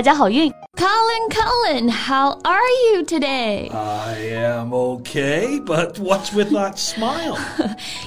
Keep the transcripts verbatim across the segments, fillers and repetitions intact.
家好运。 Colin, Colin, how are you today? I am okay, but what's with that smile?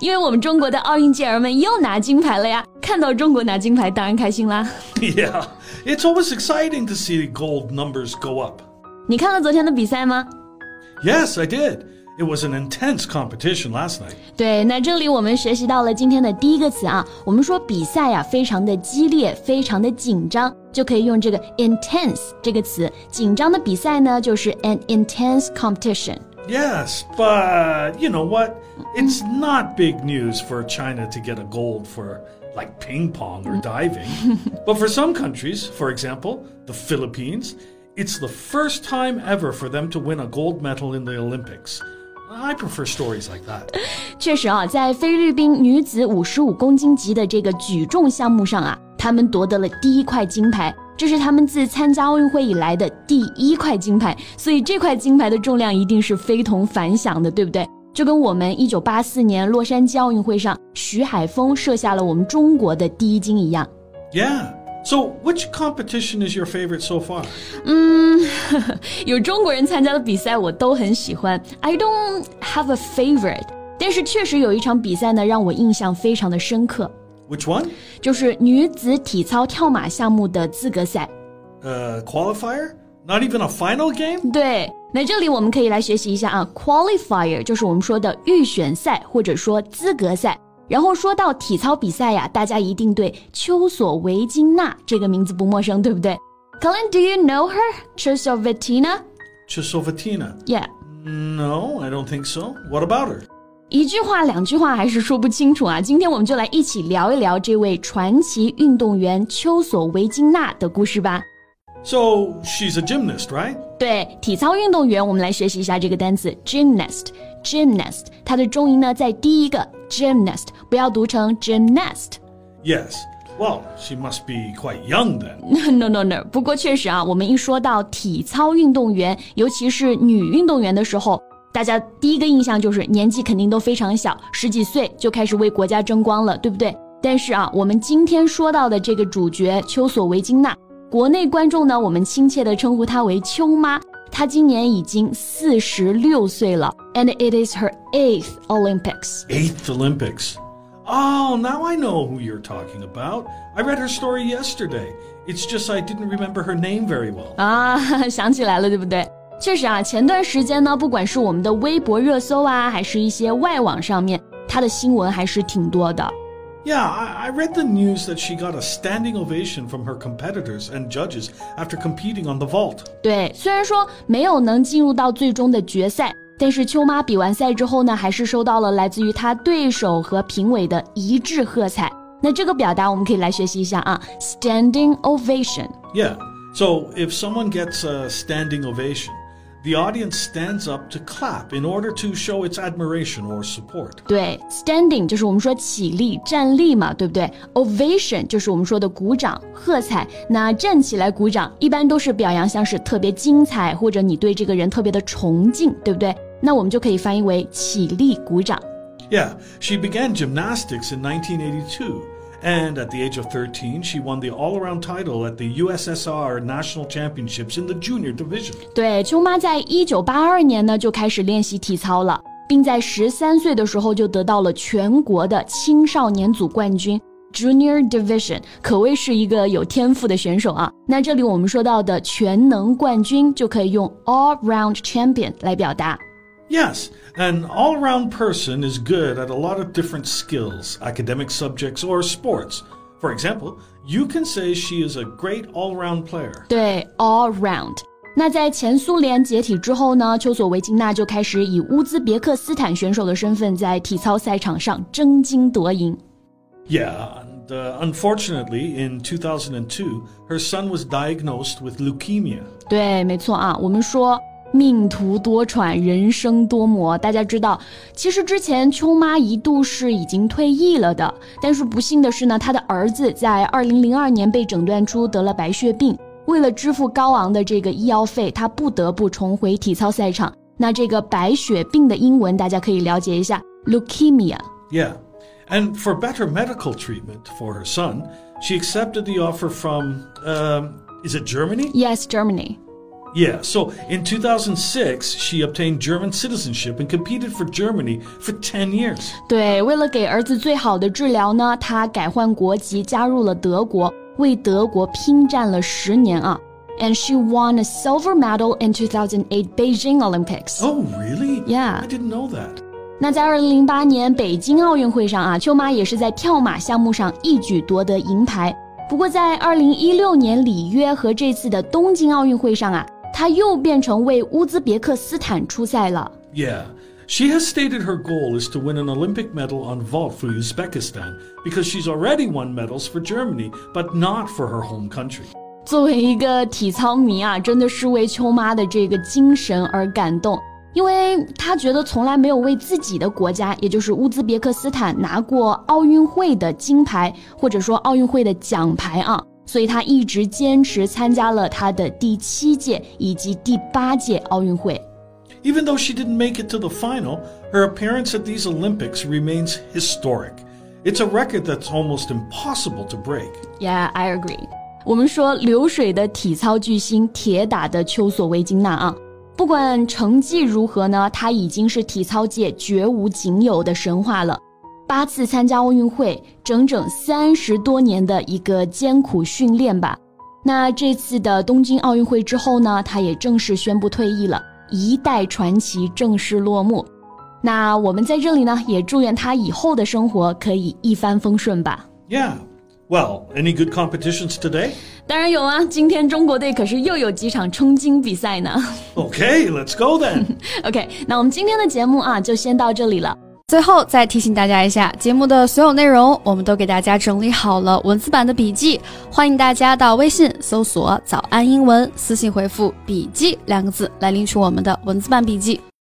因为我们中国的奥运健儿们又拿金牌了呀，看到中国拿金牌当然开心啦。 Yeah, it's always exciting to see gold numbers go up. 你看了昨天的比赛吗？ Yes, I did. It was an intense competition last night. 对，那这里我们学习到了今天的第一个词啊，我们说比赛呀、啊、非常的激烈，非常的紧张，就可以用这个 intense 这个词。紧张的比赛呢，就是 an intense competition.Yes, but you know what? It's not big news for China to get a gold for like ping pong or diving. But for some countries, for example, the Philippines, it's the first time ever for them to win a gold medal in the Olympics.I prefer stories like that. 确实啊，在菲律宾女子五十五公斤级的这个举重项目上啊，她们夺得了第一块金牌，这是她们自参加奥运会以来的第一块金牌，所以这块金牌的重量一定是非同凡响的，对不对？就跟我们一九八四年洛杉矶奥运会上，徐海峰射下了我们中国的第一金一样。 Yeah.So, which competition is your favorite so far? 嗯，有中国人参加的比赛我都很喜欢。 I don't have a favorite. 但是确实有一场比赛呢，让我印象非常的深刻。 Which one? 就是女子体操跳马项目的资格赛。 Uh, qualifier? Not even a final game? 对，那这里我们可以来学习一下啊。 Qualifier 就是我们说的预选赛或者说资格赛。然后说到体操比赛呀，大家一定对丘索维金娜这个名字不陌生，对不对？ Colin, do you know her? Chusovitina? Chusovitina? Yeah. No, I don't think so. What about her? 一句话两句话还是说不清楚啊，今天我们就来一起聊一聊这位传奇运动员丘索维金娜的故事吧。So, she's a gymnast, right? 对，体操运动员，我们来学习一下这个单词 gymnast gymnast 它的重音呢在第一个 gymnast， 不要读成 gymnast。 Yes, well, she must be quite young then. No, no, no. 不过确实啊，我们一说到体操运动员，尤其是女运动员的时候，大家第一个印象就是年纪肯定都非常小，十几岁就开始为国家争光了，对不对？但是啊，我们今天说到的这个主角丘索维金娜，国内观众呢，我们亲切地称呼她为丘妈，她今年已经四十六岁了 ，and it is her eighth Olympics. Eighth Olympics. Oh, now I know who you're talking about. I read her story yesterday. It's just I didn't remember her name very well. 啊，想起来了，对不对？确实啊，前段时间呢，不管是我们的微博热搜啊，还是一些外网上面，她的新闻还是挺多的。Yeah, I, I read the news that she got a standing ovation from her competitors and judges after competing on the vault. 对，虽然说没有能进入到最终的决赛，但是丘妈比完赛之后呢，还是收到了来自于她对手和评委的一致喝彩。那这个表达我们可以来学习一下啊 ，standing ovation. Yeah, so if someone gets a standing ovation.The audience stands up to clap in order to show its admiration or support. 对 ,standing 就是我们说起立站立嘛，对不对？ Ovation 就是我们说的鼓掌喝彩。那站起来鼓掌一般都是表扬像是特别精彩或者你对这个人特别的崇敬，对不对？那我们就可以翻译为起立鼓掌。Yeah, she began gymnastics in nineteen eighty-two.And at the age of thirteen, she won the all-around title at the U S S R National Championships in the junior division. 对，丘妈在一九八二年呢就开始练习体操了，并在十三岁的时候就得到了全国的青少年组冠军 Junior Division， 可谓是一个有天赋的选手啊。那这里我们说到的全能冠军就可以用 all-round champion 来表达。Yes, an all-round person is good at a lot of different skills, academic subjects or sports. For example, you can say she is a great all-round player. 对 all-round. 那在前苏联解体之后呢，丘索维金娜就开始以乌兹别克斯坦选手的身份在体操赛场上争金夺银。Yeah, uh, unfortunately, in two thousand two, her son was diagnosed with leukemia. 对，没错啊，我们说命途多舛，人生多磨。大家知道，其实之前秋妈一度是已经退役了的，但是不幸的是呢，她的儿子在二零零二年被诊断出得了白血病。为了支付高昂的这个医药费，他不得不重回体操赛场。那这个白血病的英文大家可以了解一下 leukemia. Yeah, and for better medical treatment for her son, she accepted the offer from, um, is it Germany? Yes, Germany.Yeah, so in two thousand six, she obtained German citizenship and competed for Germany for ten years. 对，为了给儿子最好的治疗呢，她改换国籍，加入了德国，为德国拼战了十年啊。And she won a silver medal in two thousand eight Beijing Olympics. Oh, really? Yeah. I didn't know that. 那在二零零八年北京奥运会上啊，秋妈也是在跳马项目上一举夺得银牌。不过在二零一六年里约和这次的东京奥运会上啊，她又变成为乌兹别克斯坦出赛了。Yeah, she has stated her goal is to win an Olympic medal on vault for Uzbekistan because she's already won medals for Germany, but not for her home country. 作为一个体操迷啊，真的是为秋妈的这个精神而感动，因为她觉得从来没有为自己的国家，也就是乌兹别克斯坦拿过奥运会的金牌，或者说奥运会的奖牌啊。所以她一直坚持参加了她的第七届以及第八届奥运会。Even though she didn't make it to the final, her appearance at these Olympics remains historic. It's a record that's almost impossible to break. Yeah, I agree. 我们说流水的体操巨星，铁打的丘索维金娜啊。不管成绩如何呢，她已经是体操界绝无仅有的神话了。八次参加奥运会，整整三十多年的一个艰苦训练吧。那这次的东京奥运会之后呢，他也正式宣布退役了，一代传奇正式落幕。那我们在这里呢，也祝愿他以后的生活可以一帆风顺吧。Yeah, well, any good competitions today? 当然有啊，今天中国队可是又有几场冲金比赛呢。Okay, let's go then. Okay, 那我们今天的节目啊，就先到这里了。最后再提醒大家一下，节目的所有内容我们都给大家整理好了文字版的笔记，欢迎大家到微信搜索早安英文，私信回复笔记两个字来领取我们的文字版笔记。